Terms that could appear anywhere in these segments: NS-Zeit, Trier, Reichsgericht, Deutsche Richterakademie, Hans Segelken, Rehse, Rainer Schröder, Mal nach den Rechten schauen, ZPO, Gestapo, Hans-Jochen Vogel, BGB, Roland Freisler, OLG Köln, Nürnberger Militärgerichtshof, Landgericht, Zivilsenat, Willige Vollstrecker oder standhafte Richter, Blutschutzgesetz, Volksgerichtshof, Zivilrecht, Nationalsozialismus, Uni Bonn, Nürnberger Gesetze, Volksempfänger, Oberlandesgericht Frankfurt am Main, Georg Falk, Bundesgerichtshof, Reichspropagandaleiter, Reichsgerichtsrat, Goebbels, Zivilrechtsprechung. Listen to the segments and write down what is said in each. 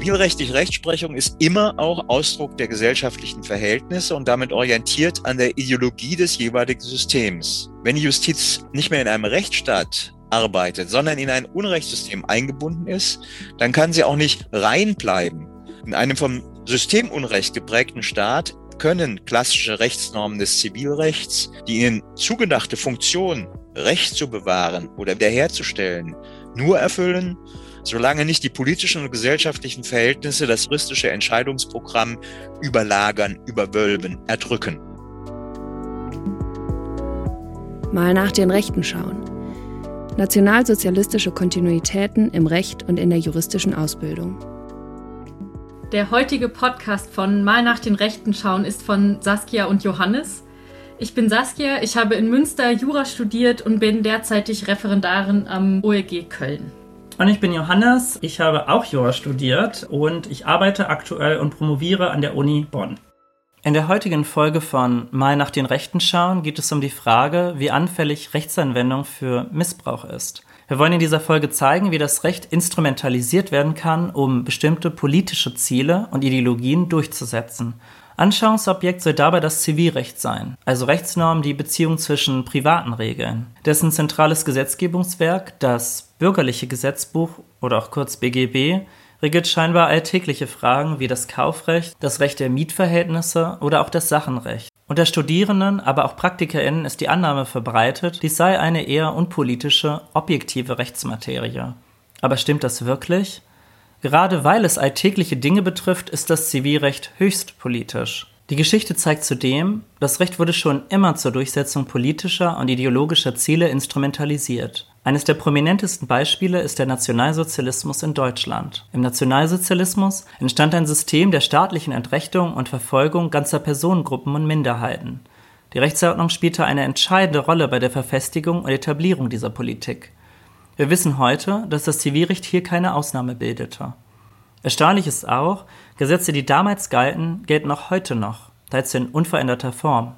Zivilrechtliche Rechtsprechung ist immer auch Ausdruck der gesellschaftlichen Verhältnisse und damit orientiert an der Ideologie des jeweiligen Systems. Wenn die Justiz nicht mehr in einem Rechtsstaat arbeitet, sondern in ein Unrechtssystem eingebunden ist, dann kann sie auch nicht rein bleiben. In einem vom Systemunrecht geprägten Staat können klassische Rechtsnormen des Zivilrechts, die ihnen zugedachte Funktion, Recht zu bewahren oder wiederherzustellen, nur erfüllen, solange nicht die politischen und gesellschaftlichen Verhältnisse das juristische Entscheidungsprogramm überlagern, überwölben, erdrücken. Mal nach den Rechten schauen. Nationalsozialistische Kontinuitäten im Recht und in der juristischen Ausbildung. Der heutige Podcast von Mal nach den Rechten schauen ist von Saskia und Johannes. Ich bin Saskia, ich habe in Münster Jura studiert und bin derzeitig Referendarin am OLG Köln. Und ich bin Johannes, ich habe auch Jura studiert und ich arbeite aktuell und promoviere an der Uni Bonn. In der heutigen Folge von Mal nach den Rechten schauen geht es um die Frage, wie anfällig Rechtsanwendung für Missbrauch ist. Wir wollen in dieser Folge zeigen, wie das Recht instrumentalisiert werden kann, um bestimmte politische Ziele und Ideologien durchzusetzen. Anschauungsobjekt soll dabei das Zivilrecht sein, also Rechtsnormen, die Beziehungen zwischen Privaten regeln. Dessen zentrales Gesetzgebungswerk, das Bürgerliche Gesetzbuch oder auch kurz BGB, regelt scheinbar alltägliche Fragen wie das Kaufrecht, das Recht der Mietverhältnisse oder auch das Sachenrecht. Unter Studierenden, aber auch PraktikerInnen ist die Annahme verbreitet, dies sei eine eher unpolitische, objektive Rechtsmaterie. Aber stimmt das wirklich? Gerade weil es alltägliche Dinge betrifft, ist das Zivilrecht höchst politisch. Die Geschichte zeigt zudem, das Recht wurde schon immer zur Durchsetzung politischer und ideologischer Ziele instrumentalisiert. Eines der prominentesten Beispiele ist der Nationalsozialismus in Deutschland. Im Nationalsozialismus entstand ein System der staatlichen Entrechtung und Verfolgung ganzer Personengruppen und Minderheiten. Die Rechtsordnung spielte eine entscheidende Rolle bei der Verfestigung und Etablierung dieser Politik. Wir wissen heute, dass das Zivilrecht hier keine Ausnahme bildete. Erstaunlich ist auch, Gesetze, die damals galten, gelten auch heute noch, teils in unveränderter Form.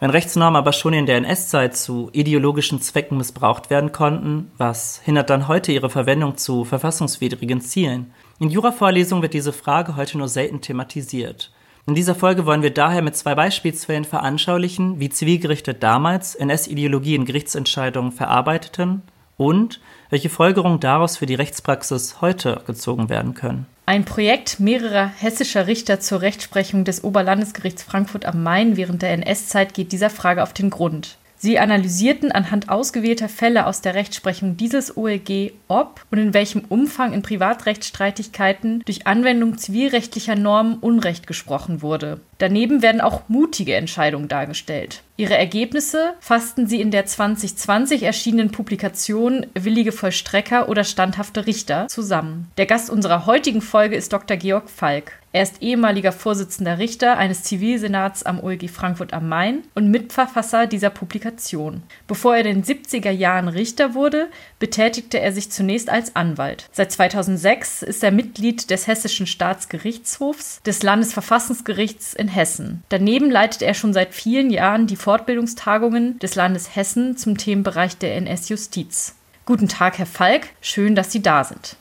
Wenn Rechtsnormen aber schon in der NS-Zeit zu ideologischen Zwecken missbraucht werden konnten, was hindert dann heute ihre Verwendung zu verfassungswidrigen Zielen? In Juravorlesungen wird diese Frage heute nur selten thematisiert. In dieser Folge wollen wir daher mit zwei Beispielsfällen veranschaulichen, wie Zivilgerichte damals NS-Ideologie in Gerichtsentscheidungen verarbeiteten und welche Folgerungen daraus für die Rechtspraxis heute gezogen werden können. Ein Projekt mehrerer hessischer Richter zur Rechtsprechung des Oberlandesgerichts Frankfurt am Main während der NS-Zeit geht dieser Frage auf den Grund. Sie analysierten anhand ausgewählter Fälle aus der Rechtsprechung dieses OLG, ob und in welchem Umfang in Privatrechtsstreitigkeiten durch Anwendung zivilrechtlicher Normen Unrecht gesprochen wurde. Daneben werden auch mutige Entscheidungen dargestellt. Ihre Ergebnisse fassten sie in der 2020 erschienenen Publikation Willige Vollstrecker oder standhafte Richter zusammen. Der Gast unserer heutigen Folge ist Dr. Georg Falk. Er ist ehemaliger Vorsitzender Richter eines Zivilsenats am OLG Frankfurt am Main und Mitverfasser dieser Publikation. Bevor er in den 70er Jahren Richter wurde, betätigte er sich zunächst als Anwalt. Seit 2006 ist er Mitglied des Hessischen Staatsgerichtshofs, des Landesverfassungsgerichts in Hessen. Daneben leitet er schon seit vielen Jahren die Fortbildungstagungen des Landes Hessen zum Themenbereich der NS-Justiz. Guten Tag, Herr Falk. Schön, dass Sie da sind.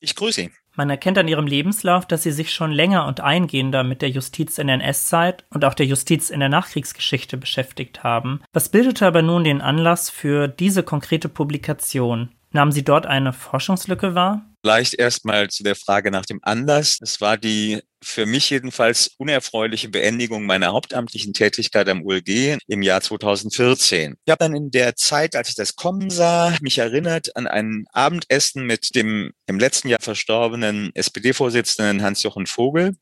Ich grüße Sie. Man erkennt an ihrem Lebenslauf, dass sie sich schon länger und eingehender mit der Justiz in der NS-Zeit und auch der Justiz in der Nachkriegsgeschichte beschäftigt haben. Was bildete aber nun den Anlass für diese konkrete Publikation? Nahmen Sie dort eine Forschungslücke wahr? Vielleicht erstmal zu der Frage nach dem Anlass. Es war die für mich jedenfalls unerfreuliche Beendigung meiner hauptamtlichen Tätigkeit am OLG im Jahr 2014. Ich habe dann in der Zeit, als ich das kommen sah, mich erinnert an ein Abendessen mit dem im letzten Jahr verstorbenen SPD-Vorsitzenden Hans-Jochen Vogel.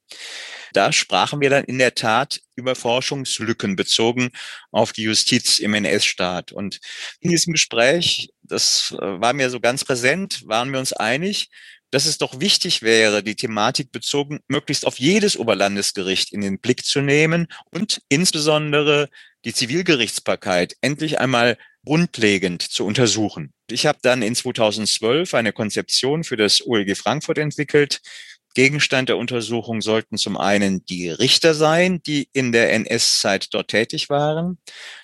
Da sprachen wir dann in der Tat über Forschungslücken bezogen auf die Justiz im NS-Staat. Und in diesem Gespräch, das war mir so ganz präsent, waren wir uns einig, dass es doch wichtig wäre, die Thematik bezogen möglichst auf jedes Oberlandesgericht in den Blick zu nehmen und insbesondere die Zivilgerichtsbarkeit endlich einmal grundlegend zu untersuchen. Ich habe dann in 2012 eine Konzeption für das OLG Frankfurt entwickelt. Gegenstand der Untersuchung sollten zum einen die Richter sein, die in der NS-Zeit dort tätig waren.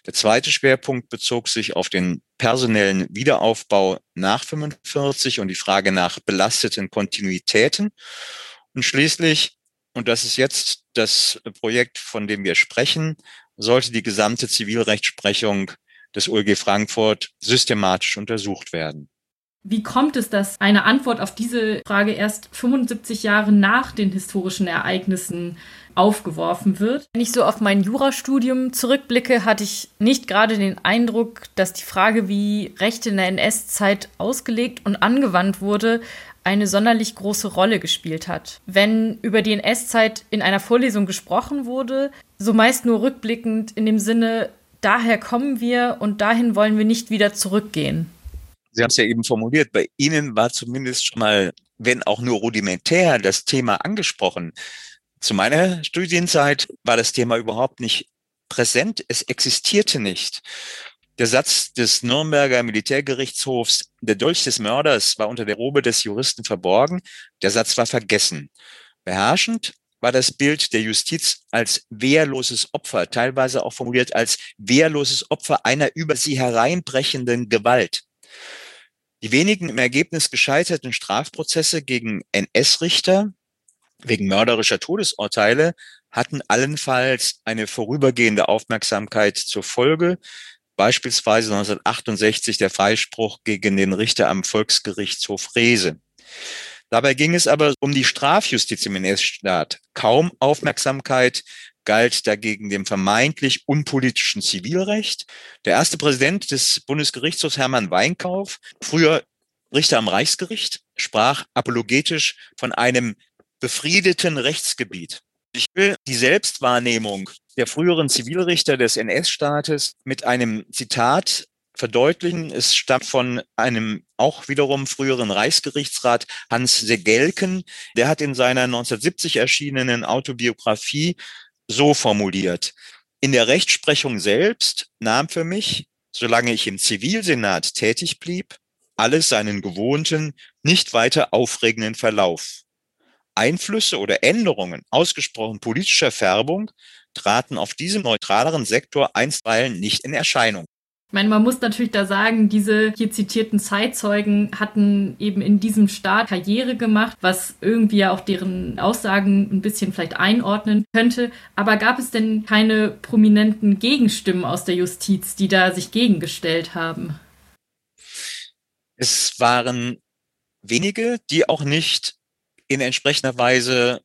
Der zweite Schwerpunkt bezog sich auf den personellen Wiederaufbau nach 1945 und die Frage nach belasteten Kontinuitäten. Und schließlich, und das ist jetzt das Projekt, von dem wir sprechen, sollte die gesamte Zivilrechtsprechung des OLG Frankfurt systematisch untersucht werden. Wie kommt es, dass eine Antwort auf diese Frage erst 75 Jahre nach den historischen Ereignissen aufgeworfen wird? Wenn ich so auf mein Jurastudium zurückblicke, hatte ich nicht gerade den Eindruck, dass die Frage, wie Recht in der NS-Zeit ausgelegt und angewandt wurde, eine sonderlich große Rolle gespielt hat. Wenn über die NS-Zeit in einer Vorlesung gesprochen wurde, so meist nur rückblickend in dem Sinne, daher kommen wir und dahin wollen wir nicht wieder zurückgehen. Sie haben es ja eben formuliert, bei Ihnen war zumindest schon mal, wenn auch nur rudimentär, das Thema angesprochen. Zu meiner Studienzeit war das Thema überhaupt nicht präsent, es existierte nicht. Der Satz des Nürnberger Militärgerichtshofs, der Dolch des Mörders war unter der Robe des Juristen verborgen, der Satz war vergessen. Beherrschend war das Bild der Justiz als wehrloses Opfer, teilweise auch formuliert als wehrloses Opfer einer über sie hereinbrechenden Gewalt. Die wenigen im Ergebnis gescheiterten Strafprozesse gegen NS-Richter wegen mörderischer Todesurteile hatten allenfalls eine vorübergehende Aufmerksamkeit zur Folge, beispielsweise 1968 der Freispruch gegen den Richter am Volksgerichtshof Rehse. Dabei ging es aber um die Strafjustiz im NS-Staat. Kaum Aufmerksamkeit galt dagegen dem vermeintlich unpolitischen Zivilrecht. Der erste Präsident des Bundesgerichtshofs, Hermann Weinkauf, früher Richter am Reichsgericht, sprach apologetisch von einem befriedeten Rechtsgebiet. Ich will die Selbstwahrnehmung der früheren Zivilrichter des NS-Staates mit einem Zitat verdeutlichen. Es stammt von einem auch wiederum früheren Reichsgerichtsrat Hans Segelken. Der hat in seiner 1970 erschienenen Autobiografie so formuliert: In der Rechtsprechung selbst nahm für mich, solange ich im Zivilsenat tätig blieb, alles seinen gewohnten, nicht weiter aufregenden Verlauf. Einflüsse oder Änderungen ausgesprochen politischer Färbung traten auf diesem neutraleren Sektor einstweilen nicht in Erscheinung. Ich meine, man muss natürlich da sagen, diese hier zitierten Zeitzeugen hatten eben in diesem Staat Karriere gemacht, was irgendwie ja auch deren Aussagen ein bisschen vielleicht einordnen könnte. Aber gab es denn keine prominenten Gegenstimmen aus der Justiz, die da sich gegengestellt haben? Es waren wenige, die auch nicht in entsprechender Weise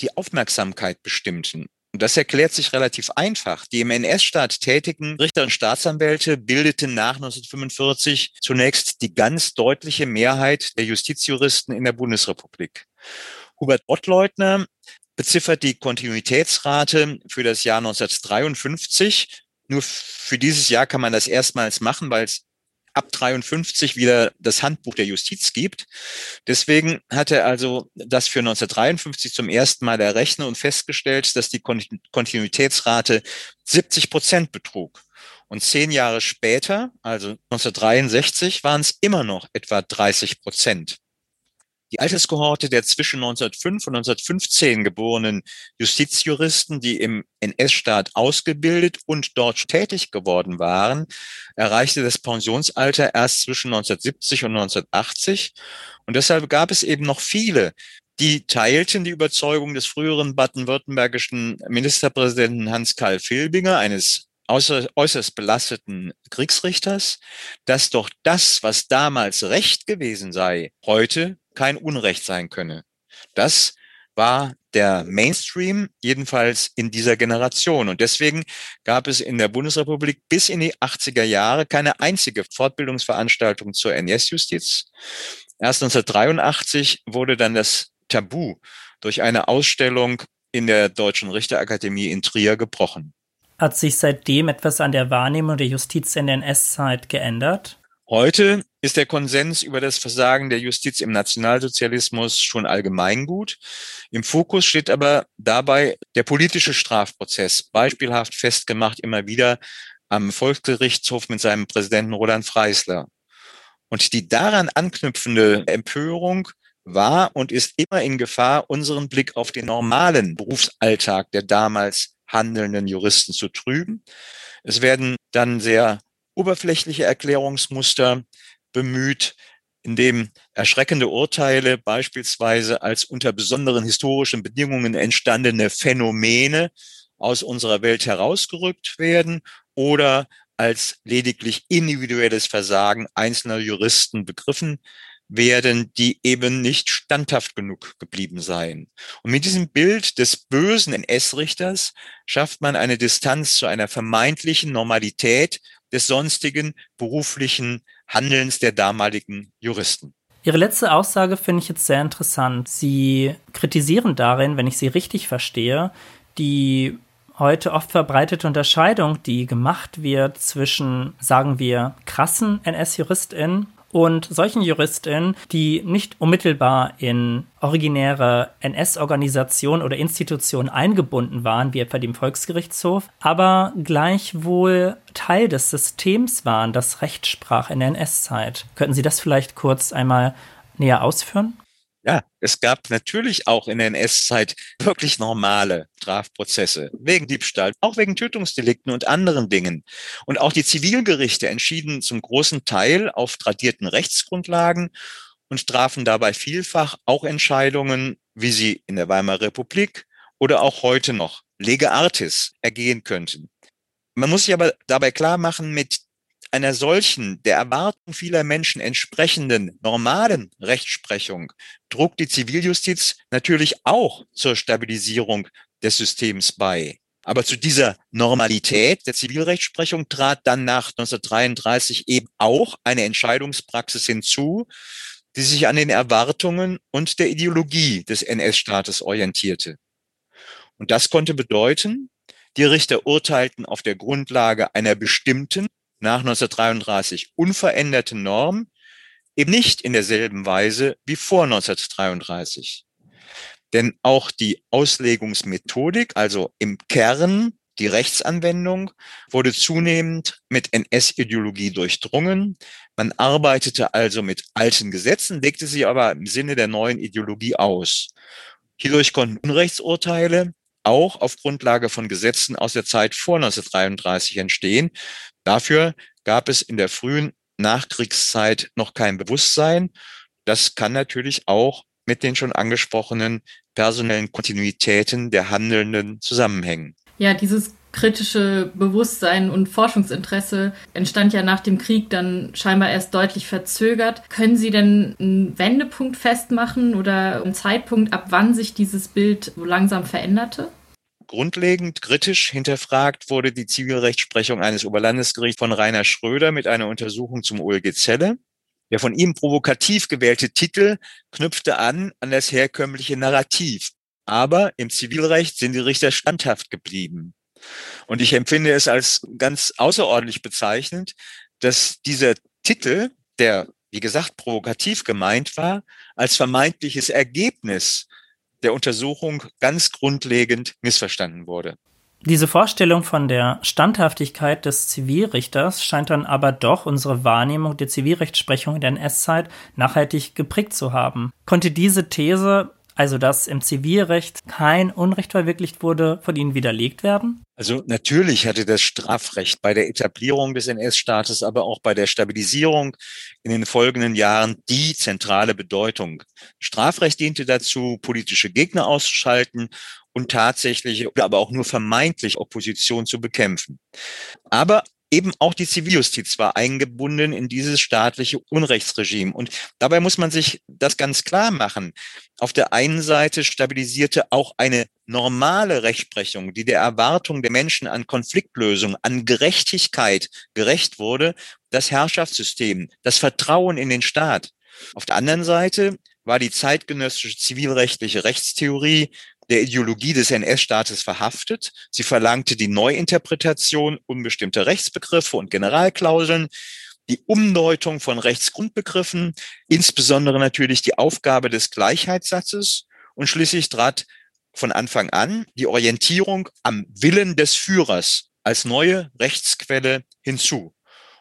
die Aufmerksamkeit bestimmten. Und das erklärt sich relativ einfach. Die im NS-Staat tätigen Richter und Staatsanwälte bildeten nach 1945 zunächst die ganz deutliche Mehrheit der Justizjuristen in der Bundesrepublik. Hubert Ottleitner beziffert die Kontinuitätsrate für das Jahr 1953. Nur für dieses Jahr kann man das erstmals machen, weil es ab 1953 wieder das Handbuch der Justiz gibt. Deswegen hat er also das für 1953 zum ersten Mal errechnet und festgestellt, dass die Kontinuitätsrate 70% betrug. Und 10 Jahre später, also 1963, waren es immer noch etwa 30%. Die Alterskohorte der zwischen 1905 und 1915 geborenen Justizjuristen, die im NS-Staat ausgebildet und dort tätig geworden waren, erreichte das Pensionsalter erst zwischen 1970 und 1980. Und deshalb gab es eben noch viele, die teilten die Überzeugung des früheren baden-württembergischen Ministerpräsidenten Hans Karl Filbinger, eines äußerst belasteten Kriegsrichters, dass doch das, was damals Recht gewesen sei, heute kein Unrecht sein könne. Das war der Mainstream, jedenfalls in dieser Generation. Und deswegen gab es in der Bundesrepublik bis in die 80er Jahre keine einzige Fortbildungsveranstaltung zur NS-Justiz. Erst 1983 wurde dann das Tabu durch eine Ausstellung in der Deutschen Richterakademie in Trier gebrochen. Hat sich seitdem etwas an der Wahrnehmung der Justiz in der NS-Zeit geändert? Heute ist der Konsens über das Versagen der Justiz im Nationalsozialismus schon allgemeingut. Im Fokus steht aber dabei der politische Strafprozess, beispielhaft festgemacht immer wieder am Volksgerichtshof mit seinem Präsidenten Roland Freisler. Und die daran anknüpfende Empörung war und ist immer in Gefahr, unseren Blick auf den normalen Berufsalltag der damals handelnden Juristen zu trüben. Es werden dann sehr oberflächliche Erklärungsmuster bemüht, in dem erschreckende Urteile beispielsweise als unter besonderen historischen Bedingungen entstandene Phänomene aus unserer Welt herausgerückt werden oder als lediglich individuelles Versagen einzelner Juristen begriffen werden, die eben nicht standhaft genug geblieben seien. Und mit diesem Bild des bösen NS-Richters schafft man eine Distanz zu einer vermeintlichen Normalität des sonstigen beruflichen Handelns der damaligen Juristen. Ihre letzte Aussage finde ich jetzt sehr interessant. Sie kritisieren darin, wenn ich Sie richtig verstehe, die heute oft verbreitete Unterscheidung, die gemacht wird zwischen, sagen wir, krassen NS-JuristInnen und solchen JuristInnen, die nicht unmittelbar in originäre NS-Organisationen oder Institutionen eingebunden waren, wie etwa dem Volksgerichtshof, aber gleichwohl Teil des Systems waren, das Recht sprach in der NS-Zeit. Könnten Sie das vielleicht kurz einmal näher ausführen? Ja, es gab natürlich auch in der NS-Zeit wirklich normale Strafprozesse wegen Diebstahl, auch wegen Tötungsdelikten und anderen Dingen. Und auch die Zivilgerichte entschieden zum großen Teil auf tradierten Rechtsgrundlagen und trafen dabei vielfach auch Entscheidungen, wie sie in der Weimarer Republik oder auch heute noch lege artis ergehen könnten. Man muss sich aber dabei klar machen, mit einer solchen, der Erwartung vieler Menschen entsprechenden normalen Rechtsprechung trug die Ziviljustiz natürlich auch zur Stabilisierung des Systems bei. Aber zu dieser Normalität der Zivilrechtsprechung trat dann nach 1933 eben auch eine Entscheidungspraxis hinzu, die sich an den Erwartungen und der Ideologie des NS-Staates orientierte. Und das konnte bedeuten, die Richter urteilten auf der Grundlage einer bestimmten, nach 1933 unveränderte Norm, eben nicht in derselben Weise wie vor 1933. Denn auch die Auslegungsmethodik, also im Kern die Rechtsanwendung, wurde zunehmend mit NS-Ideologie durchdrungen. Man arbeitete also mit alten Gesetzen, legte sie aber im Sinne der neuen Ideologie aus. Hierdurch konnten Unrechtsurteile auch auf Grundlage von Gesetzen aus der Zeit vor 1933 entstehen. Dafür gab es in der frühen Nachkriegszeit noch kein Bewusstsein. Das kann natürlich auch mit den schon angesprochenen personellen Kontinuitäten der Handelnden zusammenhängen. Ja, dieses kritische Bewusstsein und Forschungsinteresse entstand ja nach dem Krieg dann scheinbar erst deutlich verzögert. Können Sie denn einen Wendepunkt festmachen oder einen Zeitpunkt, ab wann sich dieses Bild so langsam veränderte? Grundlegend kritisch hinterfragt wurde die Zivilrechtsprechung eines Oberlandesgerichts von Rainer Schröder mit einer Untersuchung zum OLG Celle. Der von ihm provokativ gewählte Titel knüpfte an das herkömmliche Narrativ. Aber im Zivilrecht sind die Richter standhaft geblieben. Und ich empfinde es als ganz außerordentlich bezeichnend, dass dieser Titel, der, wie gesagt, provokativ gemeint war, als vermeintliches Ergebnis der Untersuchung ganz grundlegend missverstanden wurde. Diese Vorstellung von der Standhaftigkeit des Zivilrichters scheint dann aber doch unsere Wahrnehmung der Zivilrechtsprechung in der NS-Zeit nachhaltig geprägt zu haben. Konnte diese These, also dass im Zivilrecht kein Unrecht verwirklicht wurde, von Ihnen widerlegt werden? Also natürlich hatte das Strafrecht bei der Etablierung des NS-Staates, aber auch bei der Stabilisierung in den folgenden Jahren die zentrale Bedeutung. Strafrecht diente dazu, politische Gegner auszuschalten und tatsächliche oder aber auch nur vermeintlich Opposition zu bekämpfen. Aber eben auch die Ziviljustiz war eingebunden in dieses staatliche Unrechtsregime. Und dabei muss man sich das ganz klar machen. Auf der einen Seite stabilisierte auch eine normale Rechtsprechung, die der Erwartung der Menschen an Konfliktlösung, an Gerechtigkeit gerecht wurde, das Herrschaftssystem, das Vertrauen in den Staat. Auf der anderen Seite war die zeitgenössische zivilrechtliche Rechtstheorie der Ideologie des NS-Staates verhaftet. Sie verlangte die Neuinterpretation unbestimmter Rechtsbegriffe und Generalklauseln, die Umdeutung von Rechtsgrundbegriffen, insbesondere natürlich die Aufgabe des Gleichheitssatzes und schließlich trat von Anfang an die Orientierung am Willen des Führers als neue Rechtsquelle hinzu.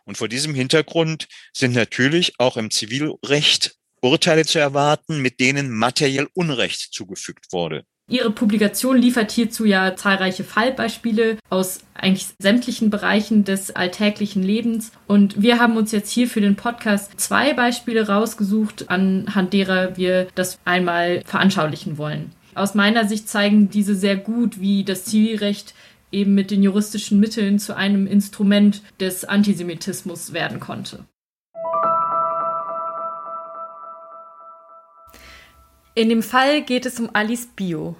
Und vor diesem Hintergrund sind natürlich auch im Zivilrecht Urteile zu erwarten, mit denen materiell Unrecht zugefügt wurde. Ihre Publikation liefert hierzu ja zahlreiche Fallbeispiele aus eigentlich sämtlichen Bereichen des alltäglichen Lebens. Und wir haben uns jetzt hier für den Podcast 2 Beispiele rausgesucht, anhand derer wir das einmal veranschaulichen wollen. Aus meiner Sicht zeigen diese sehr gut, wie das Zivilrecht eben mit den juristischen Mitteln zu einem Instrument des Antisemitismus werden konnte. In dem Fall geht es um Alice Bio.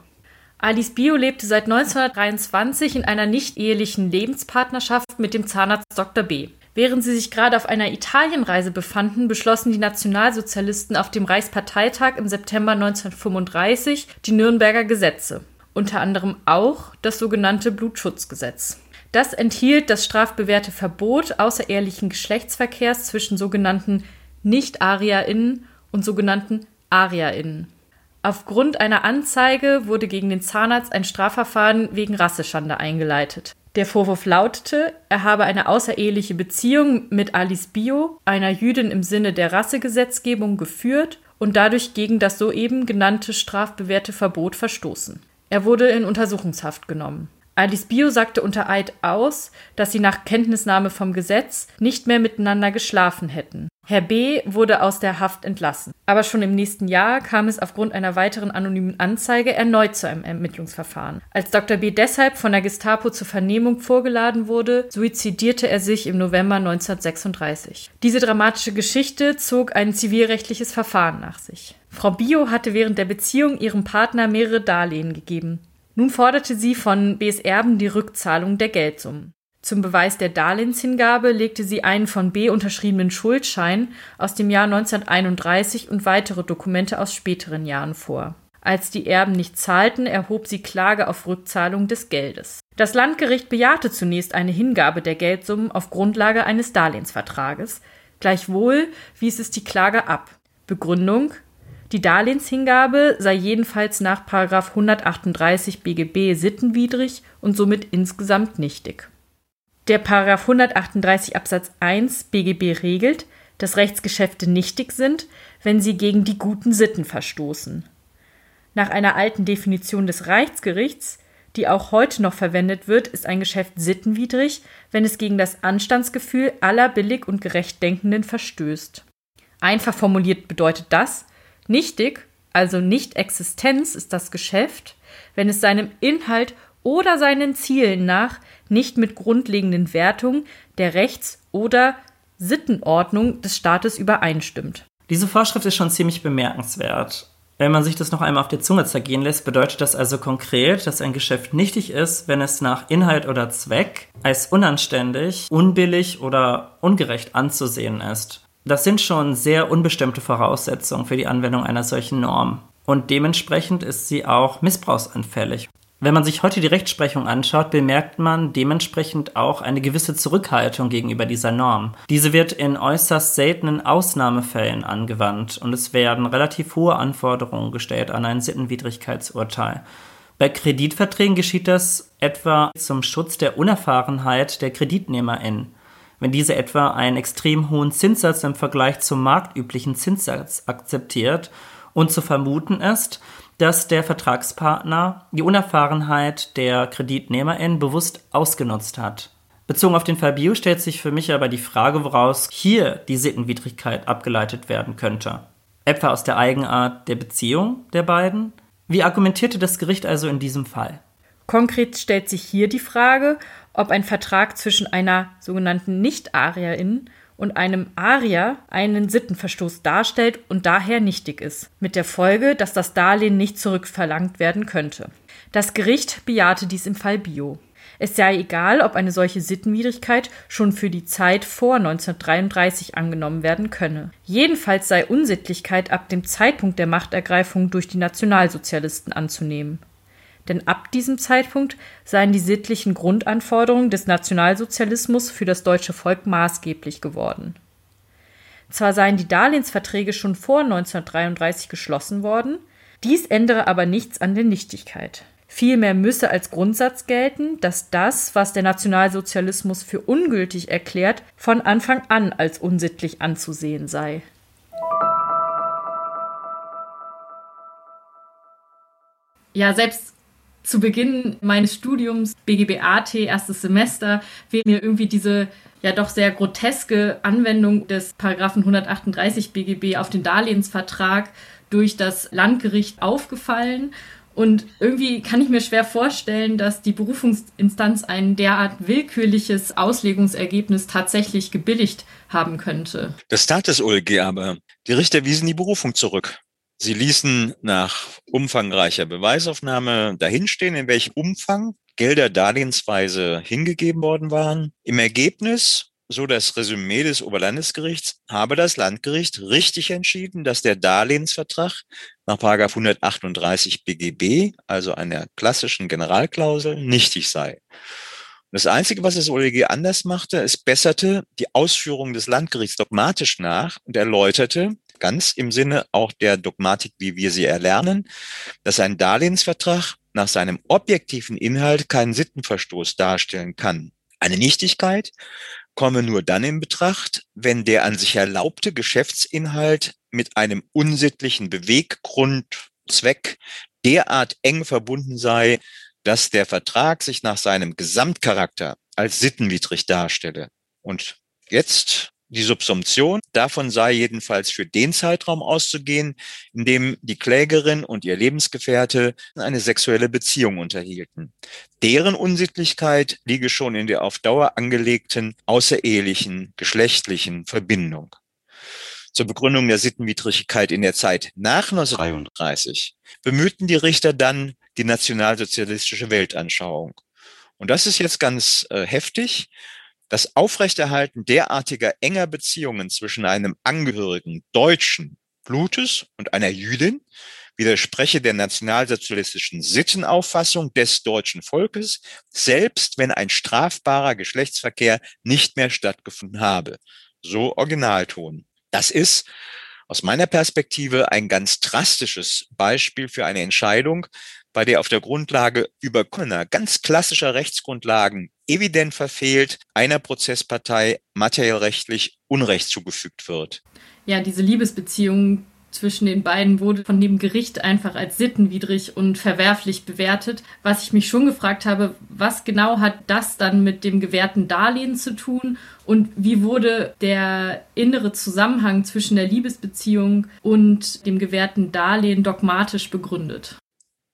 Alice Bio lebte seit 1923 in einer nicht-ehelichen Lebenspartnerschaft mit dem Zahnarzt Dr. B. Während sie sich gerade auf einer Italienreise befanden, beschlossen die Nationalsozialisten auf dem Reichsparteitag im September 1935 die Nürnberger Gesetze, unter anderem auch das sogenannte Blutschutzgesetz. Das enthielt das strafbewährte Verbot außerehelichen Geschlechtsverkehrs zwischen sogenannten Nicht-ArierInnen und sogenannten ArierInnen. Aufgrund einer Anzeige wurde gegen den Zahnarzt ein Strafverfahren wegen Rasseschande eingeleitet. Der Vorwurf lautete, er habe eine außereheliche Beziehung mit Alice Bio, einer Jüdin im Sinne der Rassegesetzgebung, geführt und dadurch gegen das soeben genannte strafbewährte Verbot verstoßen. Er wurde in Untersuchungshaft genommen. Alice Bio sagte unter Eid aus, dass sie nach Kenntnisnahme vom Gesetz nicht mehr miteinander geschlafen hätten. Herr B. wurde aus der Haft entlassen. Aber schon im nächsten Jahr kam es aufgrund einer weiteren anonymen Anzeige erneut zu einem Ermittlungsverfahren. Als Dr. B. deshalb von der Gestapo zur Vernehmung vorgeladen wurde, suizidierte er sich im November 1936. Diese dramatische Geschichte zog ein zivilrechtliches Verfahren nach sich. Frau Bio hatte während der Beziehung ihrem Partner mehrere Darlehen gegeben. Nun forderte sie von B.s Erben die Rückzahlung der Geldsummen. Zum Beweis der Darlehenshingabe legte sie einen von B. unterschriebenen Schuldschein aus dem Jahr 1931 und weitere Dokumente aus späteren Jahren vor. Als die Erben nicht zahlten, erhob sie Klage auf Rückzahlung des Geldes. Das Landgericht bejahte zunächst eine Hingabe der Geldsummen auf Grundlage eines Darlehensvertrages. Gleichwohl wies es die Klage ab. Begründung: Die Darlehenshingabe sei jedenfalls nach § 138 BGB sittenwidrig und somit insgesamt nichtig. Der § 138 Absatz 1 BGB regelt, dass Rechtsgeschäfte nichtig sind, wenn sie gegen die guten Sitten verstoßen. Nach einer alten Definition des Reichsgerichts, die auch heute noch verwendet wird, ist ein Geschäft sittenwidrig, wenn es gegen das Anstandsgefühl aller billig und gerecht Denkenden verstößt. Einfach formuliert bedeutet das: Nichtig, also Nicht-Existenz, ist das Geschäft, wenn es seinem Inhalt oder seinen Zielen nach nicht mit grundlegenden Wertungen der Rechts- oder Sittenordnung des Staates übereinstimmt. Diese Vorschrift ist schon ziemlich bemerkenswert. Wenn man sich das noch einmal auf der Zunge zergehen lässt, bedeutet das also konkret, dass ein Geschäft nichtig ist, wenn es nach Inhalt oder Zweck als unanständig, unbillig oder ungerecht anzusehen ist. Das sind schon sehr unbestimmte Voraussetzungen für die Anwendung einer solchen Norm. Und dementsprechend ist sie auch missbrauchsanfällig. Wenn man sich heute die Rechtsprechung anschaut, bemerkt man dementsprechend auch eine gewisse Zurückhaltung gegenüber dieser Norm. Diese wird in äußerst seltenen Ausnahmefällen angewandt und es werden relativ hohe Anforderungen gestellt an ein Sittenwidrigkeitsurteil. Bei Kreditverträgen geschieht das etwa zum Schutz der Unerfahrenheit der KreditnehmerInnen, wenn diese etwa einen extrem hohen Zinssatz im Vergleich zum marktüblichen Zinssatz akzeptiert und zu vermuten ist, dass der Vertragspartner die Unerfahrenheit der KreditnehmerInnen bewusst ausgenutzt hat. Bezogen auf den Fall Bio stellt sich für mich aber die Frage, woraus hier die Sittenwidrigkeit abgeleitet werden könnte. Etwa aus der Eigenart der Beziehung der beiden? Wie argumentierte das Gericht also in diesem Fall? Konkret stellt sich hier die Frage, ob ein Vertrag zwischen einer sogenannten Nicht-ArierIn und einem Arier einen Sittenverstoß darstellt und daher nichtig ist, mit der Folge, dass das Darlehen nicht zurückverlangt werden könnte. Das Gericht bejahte dies im Fall Bio. Es sei egal, ob eine solche Sittenwidrigkeit schon für die Zeit vor 1933 angenommen werden könne. Jedenfalls sei Unsittlichkeit ab dem Zeitpunkt der Machtergreifung durch die Nationalsozialisten anzunehmen. Denn ab diesem Zeitpunkt seien die sittlichen Grundanforderungen des Nationalsozialismus für das deutsche Volk maßgeblich geworden. Zwar seien die Darlehensverträge schon vor 1933 geschlossen worden, dies ändere aber nichts an der Nichtigkeit. Vielmehr müsse als Grundsatz gelten, dass das, was der Nationalsozialismus für ungültig erklärt, von Anfang an als unsittlich anzusehen sei. Ja, selbst zu Beginn meines Studiums, BGB-AT, erstes Semester, fehlt mir irgendwie diese ja doch sehr groteske Anwendung des Paragraphen 138 BGB auf den Darlehensvertrag durch das Landgericht aufgefallen. Und irgendwie kann ich mir schwer vorstellen, dass die Berufungsinstanz ein derart willkürliches Auslegungsergebnis tatsächlich gebilligt haben könnte. Das tat das OLG aber. Die Richter wiesen die Berufung zurück. Sie ließen nach umfangreicher Beweisaufnahme dahinstehen, in welchem Umfang Gelder darlehensweise hingegeben worden waren. Im Ergebnis, so das Resümee des Oberlandesgerichts, habe das Landgericht richtig entschieden, dass der Darlehensvertrag nach § 138 BGB, also einer klassischen Generalklausel, nichtig sei. Das Einzige, was das OLG anders machte, es besserte die Ausführung des Landgerichts dogmatisch nach und erläuterte, ganz im Sinne auch der Dogmatik, wie wir sie erlernen, dass ein Darlehensvertrag nach seinem objektiven Inhalt keinen Sittenverstoß darstellen kann. Eine Nichtigkeit komme nur dann in Betracht, wenn der an sich erlaubte Geschäftsinhalt mit einem unsittlichen Beweggrund, Zweck derart eng verbunden sei, dass der Vertrag sich nach seinem Gesamtcharakter als sittenwidrig darstelle. Und jetzt die Subsumption. Davon sei jedenfalls für den Zeitraum auszugehen, in dem die Klägerin und ihr Lebensgefährte eine sexuelle Beziehung unterhielten. Deren Unsittlichkeit liege schon in der auf Dauer angelegten außerehelichen geschlechtlichen Verbindung. Zur Begründung der Sittenwidrigkeit in der Zeit nach 1933 bemühten die Richter dann die nationalsozialistische Weltanschauung. Und das ist jetzt ganz heftig. Das Aufrechterhalten derartiger enger Beziehungen zwischen einem Angehörigen deutschen Blutes und einer Jüdin widerspreche der nationalsozialistischen Sittenauffassung des deutschen Volkes, selbst wenn ein strafbarer Geschlechtsverkehr nicht mehr stattgefunden habe. So Originalton. Das ist aus meiner Perspektive ein ganz drastisches Beispiel für eine Entscheidung, bei der auf der Grundlage überkommener, ganz klassischer Rechtsgrundlagen evident verfehlt, einer Prozesspartei materiell rechtlich Unrecht zugefügt wird. Ja, diese Liebesbeziehung zwischen den beiden wurde von dem Gericht einfach als sittenwidrig und verwerflich bewertet. Was ich mich schon gefragt habe, was genau hat das dann mit dem gewährten Darlehen zu tun und wie wurde der innere Zusammenhang zwischen der Liebesbeziehung und dem gewährten Darlehen dogmatisch begründet?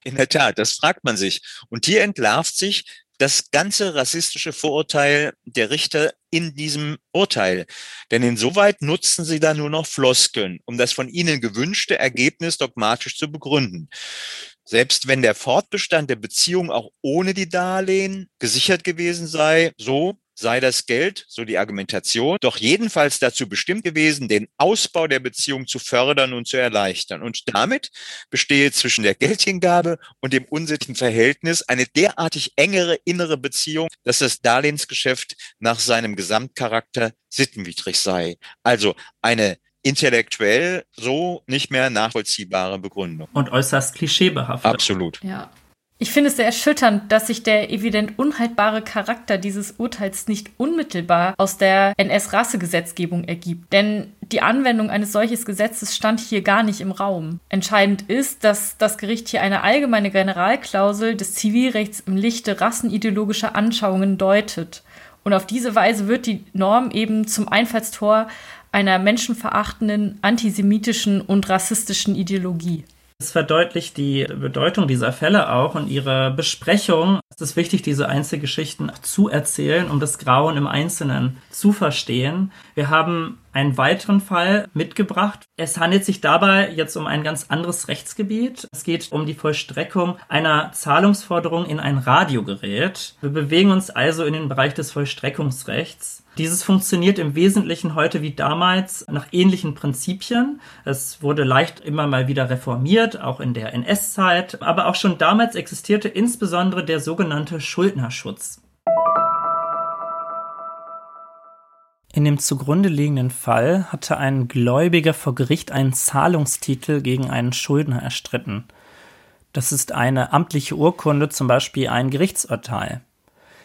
In der Tat, das fragt man sich. Und hier entlarvt sich das ganze rassistische Vorurteil der Richter in diesem Urteil. Denn insoweit nutzen sie da nur noch Floskeln, um das von ihnen gewünschte Ergebnis dogmatisch zu begründen. Selbst wenn der Fortbestand der Beziehung auch ohne die Darlehen gesichert gewesen sei, so sei das Geld, so die Argumentation, doch jedenfalls dazu bestimmt gewesen, den Ausbau der Beziehung zu fördern und zu erleichtern. Und damit bestehe zwischen der Geldhingabe und dem unsittlichen Verhältnis eine derartig engere innere Beziehung, dass das Darlehensgeschäft nach seinem Gesamtcharakter sittenwidrig sei. Also eine intellektuell so nicht mehr nachvollziehbare Begründung. Und äußerst klischeebehaftet. Absolut. Ja. Ich finde es sehr erschütternd, dass sich der evident unhaltbare Charakter dieses Urteils nicht unmittelbar aus der NS-Rassegesetzgebung ergibt. Denn die Anwendung eines solches Gesetzes stand hier gar nicht im Raum. Entscheidend ist, dass das Gericht hier eine allgemeine Generalklausel des Zivilrechts im Lichte rassenideologischer Anschauungen deutet. Und auf diese Weise wird die Norm eben zum Einfallstor einer menschenverachtenden, antisemitischen und rassistischen Ideologie. Es verdeutlicht die Bedeutung dieser Fälle auch und ihre Besprechung. Es ist wichtig, diese Einzelgeschichten zu erzählen, um das Grauen im Einzelnen zu verstehen. Wir haben einen weiteren Fall mitgebracht. Es handelt sich dabei jetzt um ein ganz anderes Rechtsgebiet. Es geht um die Vollstreckung einer Zahlungsforderung in ein Radiogerät. Wir bewegen uns also in den Bereich des Vollstreckungsrechts. Dieses funktioniert im Wesentlichen heute wie damals nach ähnlichen Prinzipien. Es wurde leicht immer mal wieder reformiert, auch in der NS-Zeit. Aber auch schon damals existierte insbesondere der sogenannte Schuldnerschutz. In dem zugrunde liegenden Fall hatte ein Gläubiger vor Gericht einen Zahlungstitel gegen einen Schuldner erstritten. Das ist eine amtliche Urkunde, zum Beispiel ein Gerichtsurteil.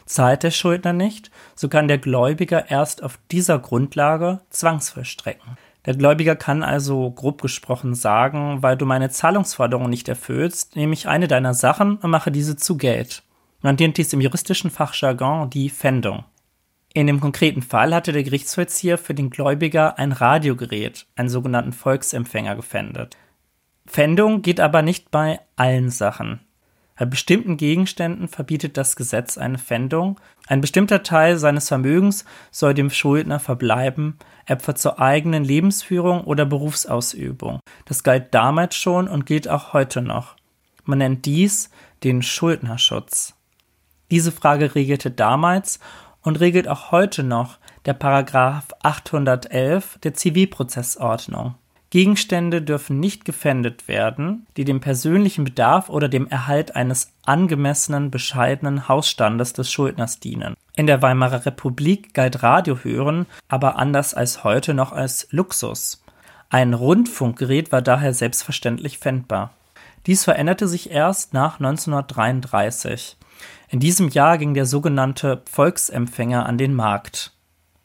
Zahlt der Schuldner nicht, so kann der Gläubiger erst auf dieser Grundlage zwangsvollstrecken. Der Gläubiger kann also grob gesprochen sagen, weil du meine Zahlungsforderung nicht erfüllst, nehme ich eine deiner Sachen und mache diese zu Geld. Man nennt dies im juristischen Fachjargon die Pfändung. In dem konkreten Fall hatte der Gerichtsvollzieher für den Gläubiger ein Radiogerät, einen sogenannten Volksempfänger, gepfändet. Pfändung geht aber nicht bei allen Sachen. Bei bestimmten Gegenständen verbietet das Gesetz eine Pfändung. Ein bestimmter Teil seines Vermögens soll dem Schuldner verbleiben, etwa zur eigenen Lebensführung oder Berufsausübung. Das galt damals schon und gilt auch heute noch. Man nennt dies den Schuldnerschutz. Diese Frage regelte damals und regelt auch heute noch der Paragraph 811 der Zivilprozessordnung. Gegenstände dürfen nicht gepfändet werden, die dem persönlichen Bedarf oder dem Erhalt eines angemessenen, bescheidenen Hausstandes des Schuldners dienen. In der Weimarer Republik galt Radiohören aber anders als heute noch als Luxus. Ein Rundfunkgerät war daher selbstverständlich pfändbar. Dies veränderte sich erst nach 1933. In diesem Jahr ging der sogenannte Volksempfänger an den Markt.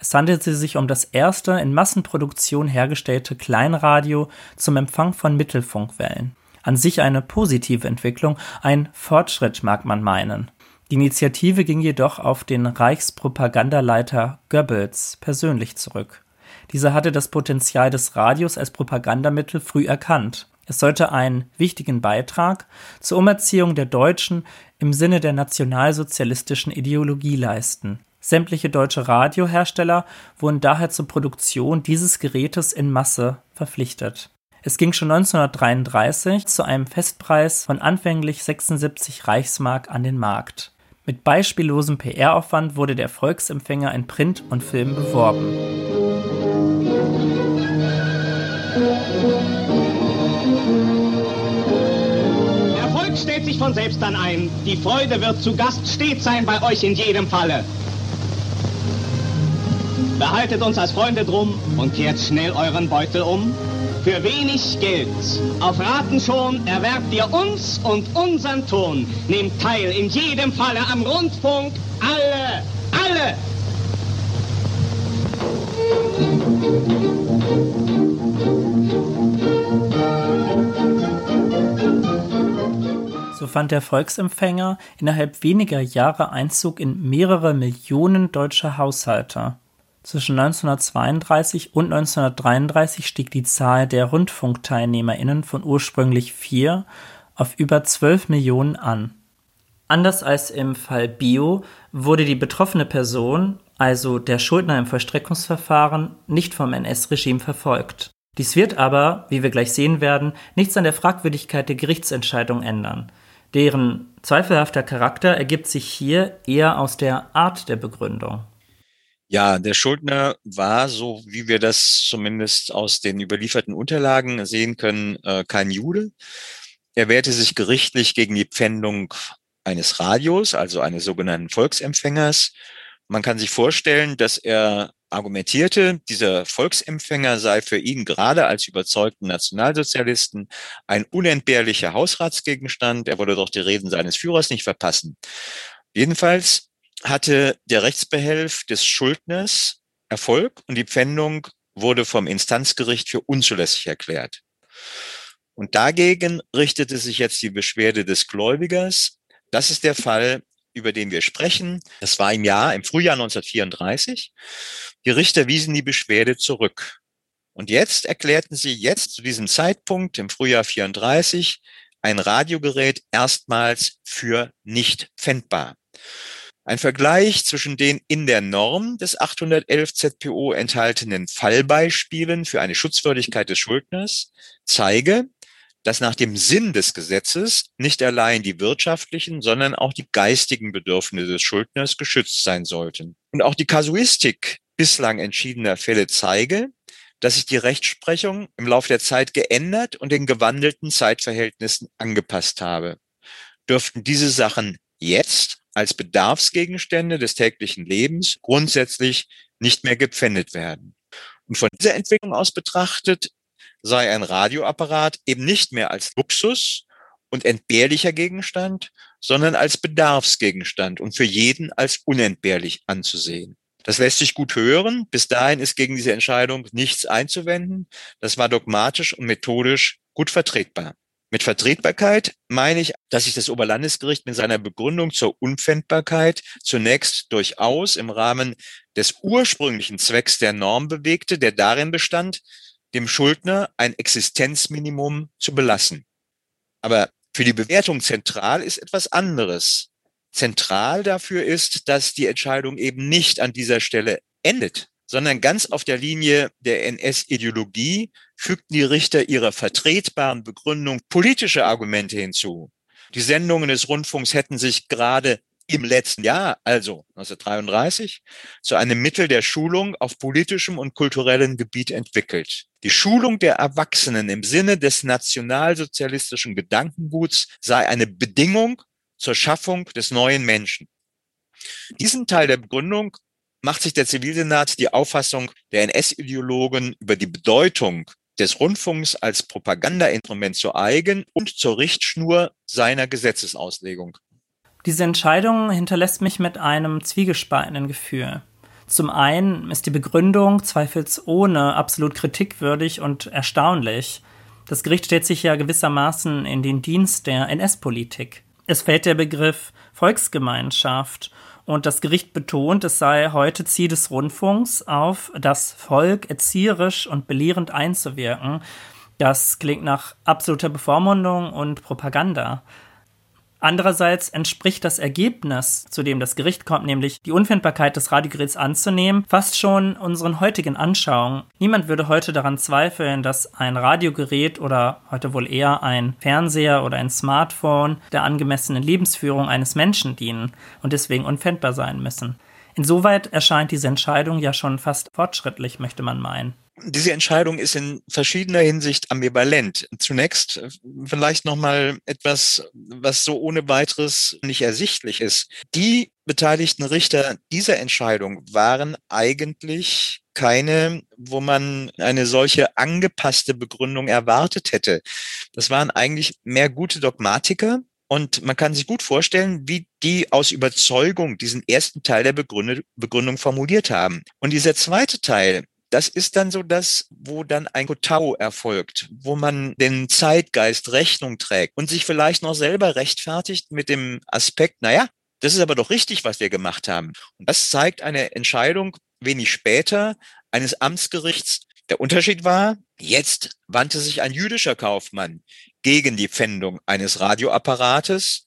Es handelte sich um das erste in Massenproduktion hergestellte Kleinradio zum Empfang von Mittelfunkwellen. An sich eine positive Entwicklung, ein Fortschritt mag man meinen. Die Initiative ging jedoch auf den Reichspropagandaleiter Goebbels persönlich zurück. Dieser hatte das Potenzial des Radios als Propagandamittel früh erkannt. Es sollte einen wichtigen Beitrag zur Umerziehung der Deutschen im Sinne der nationalsozialistischen Ideologie leisten. Sämtliche deutsche Radiohersteller wurden daher zur Produktion dieses Gerätes in Masse verpflichtet. Es ging schon 1933 zu einem Festpreis von anfänglich 76 Reichsmark an den Markt. Mit beispiellosem PR-Aufwand wurde der Volksempfänger in Print und Film beworben. Der Volk stellt sich von selbst dann ein. Die Freude wird zu Gast stets sein bei euch in jedem Falle. Behaltet uns als Freunde drum und kehrt schnell euren Beutel um. Für wenig Geld, auf Raten schon, erwerbt ihr uns und unseren Ton. Nehmt teil in jedem Falle am Rundfunk. Alle, alle! So fand der Volksempfänger innerhalb weniger Jahre Einzug in mehrere Millionen deutsche Haushalte. Zwischen 1932 und 1933 stieg die Zahl der RundfunkteilnehmerInnen von ursprünglich 4 auf über 12 Millionen an. Anders als im Fall Bio wurde die betroffene Person, also der Schuldner im Vollstreckungsverfahren, nicht vom NS-Regime verfolgt. Dies wird aber, wie wir gleich sehen werden, nichts an der Fragwürdigkeit der Gerichtsentscheidung ändern. Deren zweifelhafter Charakter ergibt sich hier eher aus der Art der Begründung. Ja, der Schuldner war, so wie wir das zumindest aus den überlieferten Unterlagen sehen können, kein Jude. Er wehrte sich gerichtlich gegen die Pfändung eines Radios, also eines sogenannten Volksempfängers. Man kann sich vorstellen, dass er argumentierte, dieser Volksempfänger sei für ihn gerade als überzeugten Nationalsozialisten ein unentbehrlicher Hausratsgegenstand. Er wollte doch die Reden seines Führers nicht verpassen. Jedenfalls hatte der Rechtsbehelf des Schuldners Erfolg und die Pfändung wurde vom Instanzgericht für unzulässig erklärt. Und dagegen richtete sich jetzt die Beschwerde des Gläubigers. Das ist der Fall, über den wir sprechen. Das war im Frühjahr 1934. Die Richter wiesen die Beschwerde zurück. Und jetzt erklärten sie zu diesem Zeitpunkt, im Frühjahr 1934, ein Radiogerät erstmals für nicht pfändbar. Ein Vergleich zwischen den in der Norm des 811 ZPO enthaltenen Fallbeispielen für eine Schutzwürdigkeit des Schuldners zeige, dass nach dem Sinn des Gesetzes nicht allein die wirtschaftlichen, sondern auch die geistigen Bedürfnisse des Schuldners geschützt sein sollten. Und auch die Kasuistik bislang entschiedener Fälle zeige, dass sich die Rechtsprechung im Laufe der Zeit geändert und den gewandelten Zeitverhältnissen angepasst habe. Dürften diese Sachen jetzt als Bedarfsgegenstände des täglichen Lebens grundsätzlich nicht mehr gepfändet werden. Und von dieser Entwicklung aus betrachtet sei ein Radioapparat eben nicht mehr als Luxus und entbehrlicher Gegenstand, sondern als Bedarfsgegenstand und für jeden als unentbehrlich anzusehen. Das lässt sich gut hören. Bis dahin ist gegen diese Entscheidung nichts einzuwenden. Das war dogmatisch und methodisch gut vertretbar. Mit Vertretbarkeit meine ich, dass sich das Oberlandesgericht mit seiner Begründung zur Unpfändbarkeit zunächst durchaus im Rahmen des ursprünglichen Zwecks der Norm bewegte, der darin bestand, dem Schuldner ein Existenzminimum zu belassen. Aber für die Bewertung zentral ist etwas anderes. Zentral dafür ist, dass die Entscheidung eben nicht an dieser Stelle endet, sondern ganz auf der Linie der NS-Ideologie fügten die Richter ihrer vertretbaren Begründung politische Argumente hinzu. Die Sendungen des Rundfunks hätten sich gerade im letzten Jahr, also 1933, zu einem Mittel der Schulung auf politischem und kulturellem Gebiet entwickelt. Die Schulung der Erwachsenen im Sinne des nationalsozialistischen Gedankenguts sei eine Bedingung zur Schaffung des neuen Menschen. Diesen Teil der Begründung macht sich der Zivilsenat die Auffassung der NS-Ideologen über die Bedeutung des Rundfunks als Propagandainstrument zu eigen und zur Richtschnur seiner Gesetzesauslegung. Diese Entscheidung hinterlässt mich mit einem zwiegespaltenen Gefühl. Zum einen ist die Begründung zweifelsohne absolut kritikwürdig und erstaunlich. Das Gericht stellt sich ja gewissermaßen in den Dienst der NS-Politik. Es fällt der Begriff Volksgemeinschaft und das Gericht betont, es sei heute Ziel des Rundfunks, auf das Volk erzieherisch und belehrend einzuwirken. Das klingt nach absoluter Bevormundung und Propaganda. Andererseits entspricht das Ergebnis, zu dem das Gericht kommt, nämlich die Unfändbarkeit des Radiogeräts anzunehmen, fast schon unseren heutigen Anschauungen. Niemand würde heute daran zweifeln, dass ein Radiogerät oder heute wohl eher ein Fernseher oder ein Smartphone der angemessenen Lebensführung eines Menschen dienen und deswegen unfändbar sein müssen. Insoweit erscheint diese Entscheidung ja schon fast fortschrittlich, möchte man meinen. Diese Entscheidung ist in verschiedener Hinsicht ambivalent. Zunächst vielleicht nochmal etwas, was so ohne weiteres nicht ersichtlich ist. Die beteiligten Richter dieser Entscheidung waren eigentlich keine, wo man eine solche angepasste Begründung erwartet hätte. Das waren eigentlich mehr gute Dogmatiker. Und man kann sich gut vorstellen, wie die aus Überzeugung diesen ersten Teil der Begründung formuliert haben. Und dieser zweite Teil, das ist dann so das, wo dann ein Kotau erfolgt, wo man den Zeitgeist Rechnung trägt und sich vielleicht noch selber rechtfertigt mit dem Aspekt, naja, das ist aber doch richtig, was wir gemacht haben. Und das zeigt eine Entscheidung wenig später eines Amtsgerichts. Der Unterschied war, jetzt wandte sich ein jüdischer Kaufmann gegen die Pfändung eines Radioapparates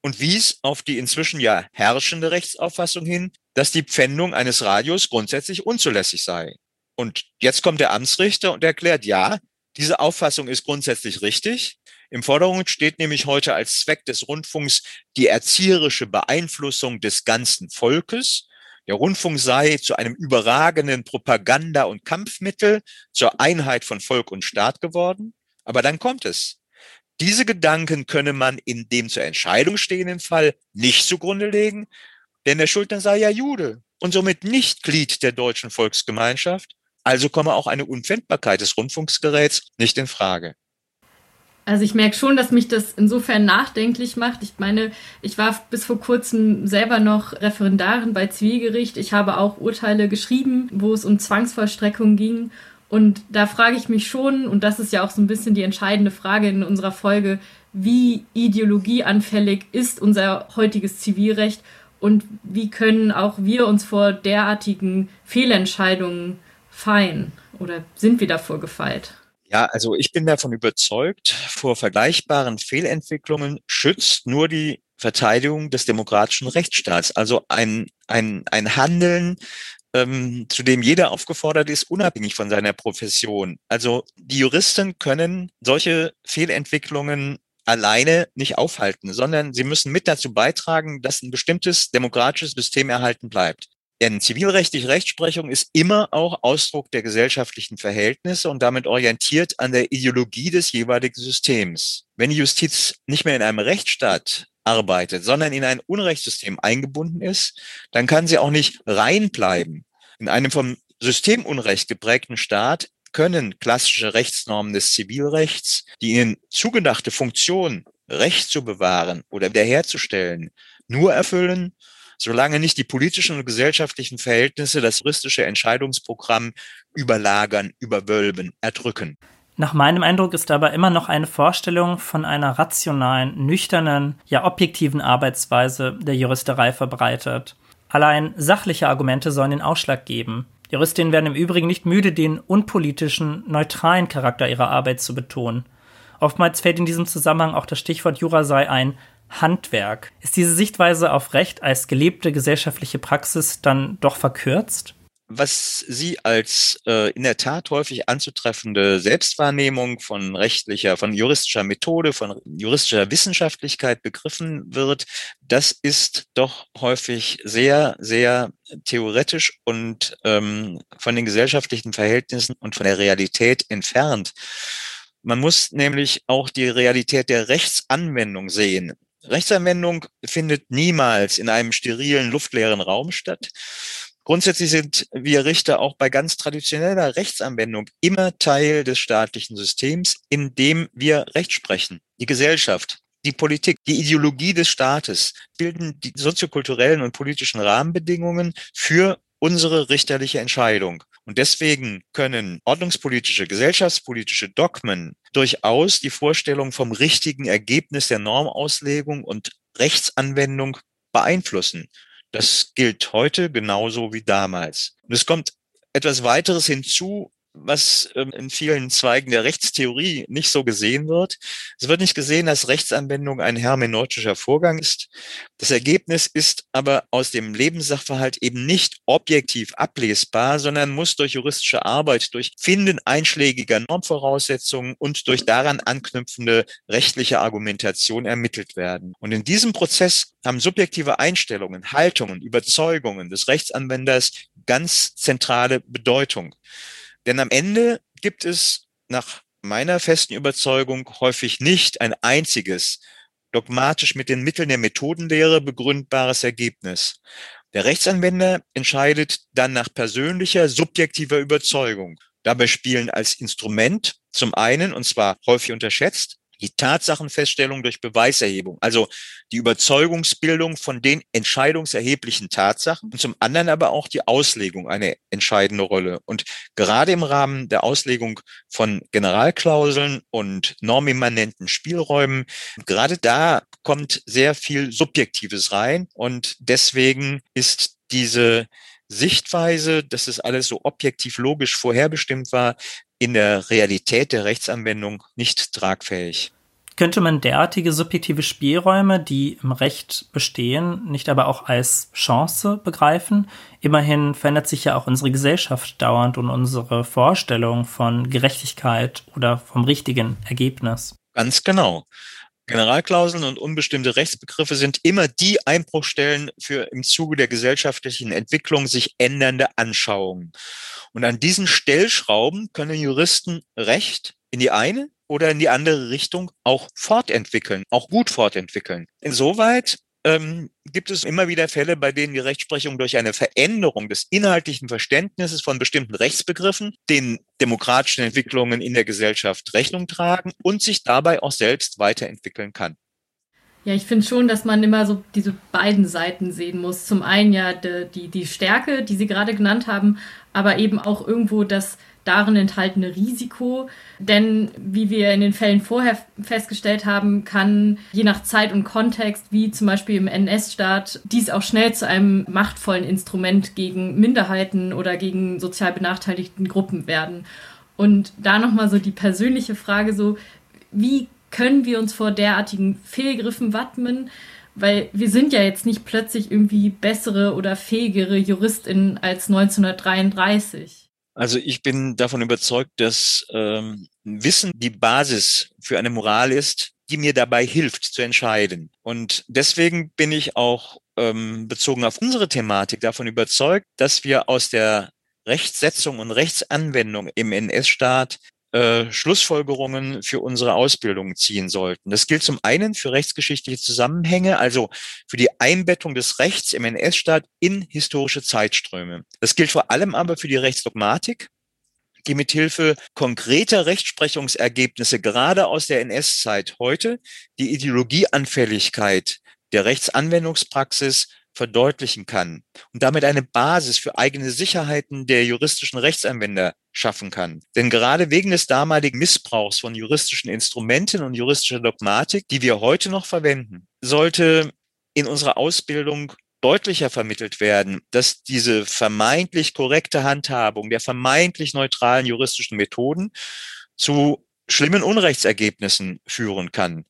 und wies auf die inzwischen ja herrschende Rechtsauffassung hin, dass die Pfändung eines Radios grundsätzlich unzulässig sei. Und jetzt kommt der Amtsrichter und erklärt, ja, diese Auffassung ist grundsätzlich richtig. Im Vordergrund steht nämlich heute als Zweck des Rundfunks die erzieherische Beeinflussung des ganzen Volkes. Der Rundfunk sei zu einem überragenden Propaganda- und Kampfmittel zur Einheit von Volk und Staat geworden. Aber dann kommt es. Diese Gedanken könne man in dem zur Entscheidung stehenden Fall nicht zugrunde legen, denn der Schuldner sei ja Jude und somit nicht Glied der deutschen Volksgemeinschaft. Also komme auch eine Unpfändbarkeit des Rundfunksgeräts nicht in Frage. Also ich merke schon, dass mich das insofern nachdenklich macht. Ich meine, ich war bis vor kurzem selber noch Referendarin bei Zivilgericht. Ich habe auch Urteile geschrieben, wo es um Zwangsvollstreckung ging. Und da frage ich mich schon, und das ist ja auch so ein bisschen die entscheidende Frage in unserer Folge, wie ideologieanfällig ist unser heutiges Zivilrecht und wie können auch wir uns vor derartigen Fehlentscheidungen fein oder sind wir davor gefeit? Ja, also ich bin davon überzeugt, vor vergleichbaren Fehlentwicklungen schützt nur die Verteidigung des demokratischen Rechtsstaats. Also ein Handeln, zu dem jeder aufgefordert ist, unabhängig von seiner Profession. Also die Juristen können solche Fehlentwicklungen alleine nicht aufhalten, sondern sie müssen mit dazu beitragen, dass ein bestimmtes demokratisches System erhalten bleibt. Denn zivilrechtliche Rechtsprechung ist immer auch Ausdruck der gesellschaftlichen Verhältnisse und damit orientiert an der Ideologie des jeweiligen Systems. Wenn die Justiz nicht mehr in einem Rechtsstaat arbeitet, sondern in ein Unrechtssystem eingebunden ist, dann kann sie auch nicht rein bleiben. In einem vom Systemunrecht geprägten Staat können klassische Rechtsnormen des Zivilrechts, die ihnen zugedachte Funktion, Recht zu bewahren oder wiederherzustellen, nur erfüllen, solange nicht die politischen und gesellschaftlichen Verhältnisse das juristische Entscheidungsprogramm überlagern, überwölben, erdrücken. Nach meinem Eindruck ist aber immer noch eine Vorstellung von einer rationalen, nüchternen, ja objektiven Arbeitsweise der Juristerei verbreitet. Allein sachliche Argumente sollen den Ausschlag geben. Juristinnen werden im Übrigen nicht müde, den unpolitischen, neutralen Charakter ihrer Arbeit zu betonen. Oftmals fällt in diesem Zusammenhang auch das Stichwort Jura sei ein Handwerk. Ist diese Sichtweise auf Recht als gelebte gesellschaftliche Praxis dann doch verkürzt? Was Sie als in der Tat häufig anzutreffende Selbstwahrnehmung von rechtlicher, von juristischer Methode, von juristischer Wissenschaftlichkeit begriffen wird, das ist doch häufig sehr, sehr theoretisch und von den gesellschaftlichen Verhältnissen und von der Realität entfernt. Man muss nämlich auch die Realität der Rechtsanwendung sehen. Rechtsanwendung findet niemals in einem sterilen, luftleeren Raum statt. Grundsätzlich sind wir Richter auch bei ganz traditioneller Rechtsanwendung immer Teil des staatlichen Systems, in dem wir Recht sprechen. Die Gesellschaft, die Politik, die Ideologie des Staates bilden die soziokulturellen und politischen Rahmenbedingungen für unsere richterliche Entscheidung. Und deswegen können ordnungspolitische, gesellschaftspolitische Dogmen durchaus die Vorstellung vom richtigen Ergebnis der Normauslegung und Rechtsanwendung beeinflussen. Das gilt heute genauso wie damals. Und es kommt etwas weiteres hinzu, was in vielen Zweigen der Rechtstheorie nicht so gesehen wird. Es wird nicht gesehen, dass Rechtsanwendung ein hermeneutischer Vorgang ist. Das Ergebnis ist aber aus dem Lebenssachverhalt eben nicht objektiv ablesbar, sondern muss durch juristische Arbeit, durch Finden einschlägiger Normvoraussetzungen und durch daran anknüpfende rechtliche Argumentation ermittelt werden. Und in diesem Prozess haben subjektive Einstellungen, Haltungen, Überzeugungen des Rechtsanwenders ganz zentrale Bedeutung. Denn am Ende gibt es nach meiner festen Überzeugung häufig nicht ein einziges dogmatisch mit den Mitteln der Methodenlehre begründbares Ergebnis. Der Rechtsanwender entscheidet dann nach persönlicher, subjektiver Überzeugung. Dabei spielen als Instrument zum einen, und zwar häufig unterschätzt, die Tatsachenfeststellung durch Beweiserhebung, also die Überzeugungsbildung von den entscheidungserheblichen Tatsachen und zum anderen aber auch die Auslegung eine entscheidende Rolle. Und gerade im Rahmen der Auslegung von Generalklauseln und normimmanenten Spielräumen, gerade da kommt sehr viel Subjektives rein und deswegen ist diese Sichtweise, dass es alles so objektiv logisch vorherbestimmt war, in der Realität der Rechtsanwendung nicht tragfähig. Könnte man derartige subjektive Spielräume, die im Recht bestehen, nicht aber auch als Chance begreifen? Immerhin verändert sich ja auch unsere Gesellschaft dauernd und unsere Vorstellung von Gerechtigkeit oder vom richtigen Ergebnis. Ganz genau. Generalklauseln und unbestimmte Rechtsbegriffe sind immer die Einbruchstellen für im Zuge der gesellschaftlichen Entwicklung sich ändernde Anschauungen. Und an diesen Stellschrauben können Juristen Recht in die eine oder in die andere Richtung auch fortentwickeln, auch gut fortentwickeln. Insoweit gibt es immer wieder Fälle, bei denen die Rechtsprechung durch eine Veränderung des inhaltlichen Verständnisses von bestimmten Rechtsbegriffen den demokratischen Entwicklungen in der Gesellschaft Rechnung tragen und sich dabei auch selbst weiterentwickeln kann. Ja, ich finde schon, dass man immer so diese beiden Seiten sehen muss. Zum einen ja die Stärke, die Sie gerade genannt haben, aber eben auch irgendwo das darin enthaltene Risiko. Denn wie wir in den Fällen vorher festgestellt haben, kann je nach Zeit und Kontext, wie zum Beispiel im NS-Staat, dies auch schnell zu einem machtvollen Instrument gegen Minderheiten oder gegen sozial benachteiligten Gruppen werden. Und da nochmal so die persönliche Frage, so wie können wir uns vor derartigen Fehlgriffen wappnen? Weil wir sind ja jetzt nicht plötzlich irgendwie bessere oder fähigere JuristInnen als 1933. Also ich bin davon überzeugt, dass Wissen die Basis für eine Moral ist, die mir dabei hilft zu entscheiden. Und deswegen bin ich auch bezogen auf unsere Thematik davon überzeugt, dass wir aus der Rechtssetzung und Rechtsanwendung im NS-Staat Schlussfolgerungen für unsere Ausbildung ziehen sollten. Das gilt zum einen für rechtsgeschichtliche Zusammenhänge, also für die Einbettung des Rechts im NS-Staat in historische Zeitströme. Das gilt vor allem aber für die Rechtsdogmatik, die mithilfe konkreter Rechtsprechungsergebnisse gerade aus der NS-Zeit heute die Ideologieanfälligkeit der Rechtsanwendungspraxis verdeutlichen kann und damit eine Basis für eigene Sicherheiten der juristischen Rechtsanwender schaffen kann. Denn gerade wegen des damaligen Missbrauchs von juristischen Instrumenten und juristischer Dogmatik, die wir heute noch verwenden, sollte in unserer Ausbildung deutlicher vermittelt werden, dass diese vermeintlich korrekte Handhabung der vermeintlich neutralen juristischen Methoden zu schlimmen Unrechtsergebnissen führen kann.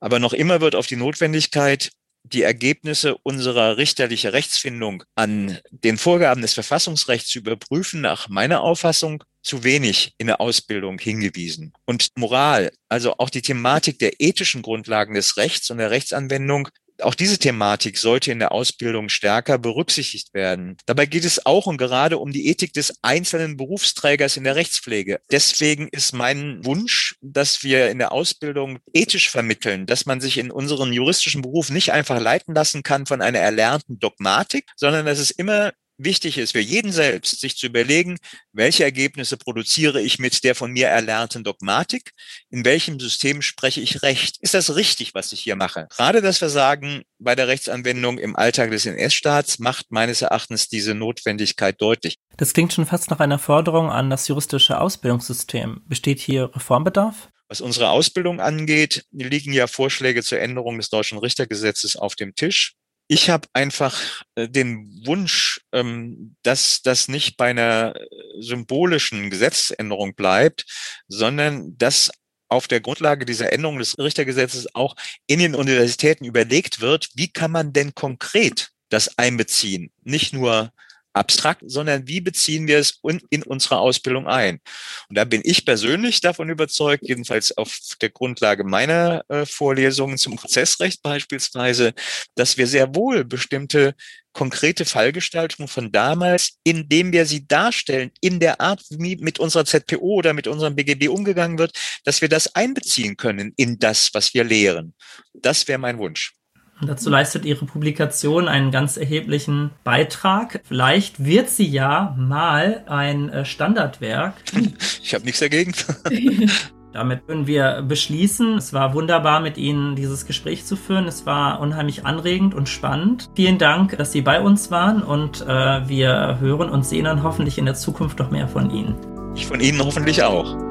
Aber noch immer wird auf die Notwendigkeit, die Ergebnisse unserer richterlichen Rechtsfindung an den Vorgaben des Verfassungsrechts zu überprüfen, nach meiner Auffassung zu wenig in der Ausbildung hingewiesen. Und Moral, also auch die Thematik der ethischen Grundlagen des Rechts und der Rechtsanwendung, auch diese Thematik sollte in der Ausbildung stärker berücksichtigt werden. Dabei geht es auch und gerade um die Ethik des einzelnen Berufsträgers in der Rechtspflege. Deswegen ist mein Wunsch, dass wir in der Ausbildung ethisch vermitteln, dass man sich in unserem juristischen Beruf nicht einfach leiten lassen kann von einer erlernten Dogmatik, sondern dass es immer wichtig ist, für jeden selbst sich zu überlegen, welche Ergebnisse produziere ich mit der von mir erlernten Dogmatik? In welchem System spreche ich Recht? Ist das richtig, was ich hier mache? Gerade das Versagen bei der Rechtsanwendung im Alltag des NS-Staats macht meines Erachtens diese Notwendigkeit deutlich. Das klingt schon fast nach einer Forderung an das juristische Ausbildungssystem. Besteht hier Reformbedarf? Was unsere Ausbildung angeht, liegen ja Vorschläge zur Änderung des deutschen Richtergesetzes auf dem Tisch. Ich habe einfach den Wunsch, dass das nicht bei einer symbolischen Gesetzesänderung bleibt, sondern dass auf der Grundlage dieser Änderung des Richtergesetzes auch in den Universitäten überlegt wird, wie kann man denn konkret das einbeziehen? Nicht nur abstrakt, sondern wie beziehen wir es in unsere Ausbildung ein? Und da bin ich persönlich davon überzeugt, jedenfalls auf der Grundlage meiner Vorlesungen zum Prozessrecht beispielsweise, dass wir sehr wohl bestimmte konkrete Fallgestaltungen von damals, indem wir sie darstellen, in der Art, wie mit unserer ZPO oder mit unserem BGB umgegangen wird, dass wir das einbeziehen können in das, was wir lehren. Das wäre mein Wunsch. Dazu leistet Ihre Publikation einen ganz erheblichen Beitrag. Vielleicht wird sie ja mal ein Standardwerk. Ich habe nichts dagegen. Damit würden wir beschließen. Es war wunderbar, mit Ihnen dieses Gespräch zu führen. Es war unheimlich anregend und spannend. Vielen Dank, dass Sie bei uns waren und wir hören und sehen dann hoffentlich in der Zukunft noch mehr von Ihnen. Ich von Ihnen hoffentlich auch.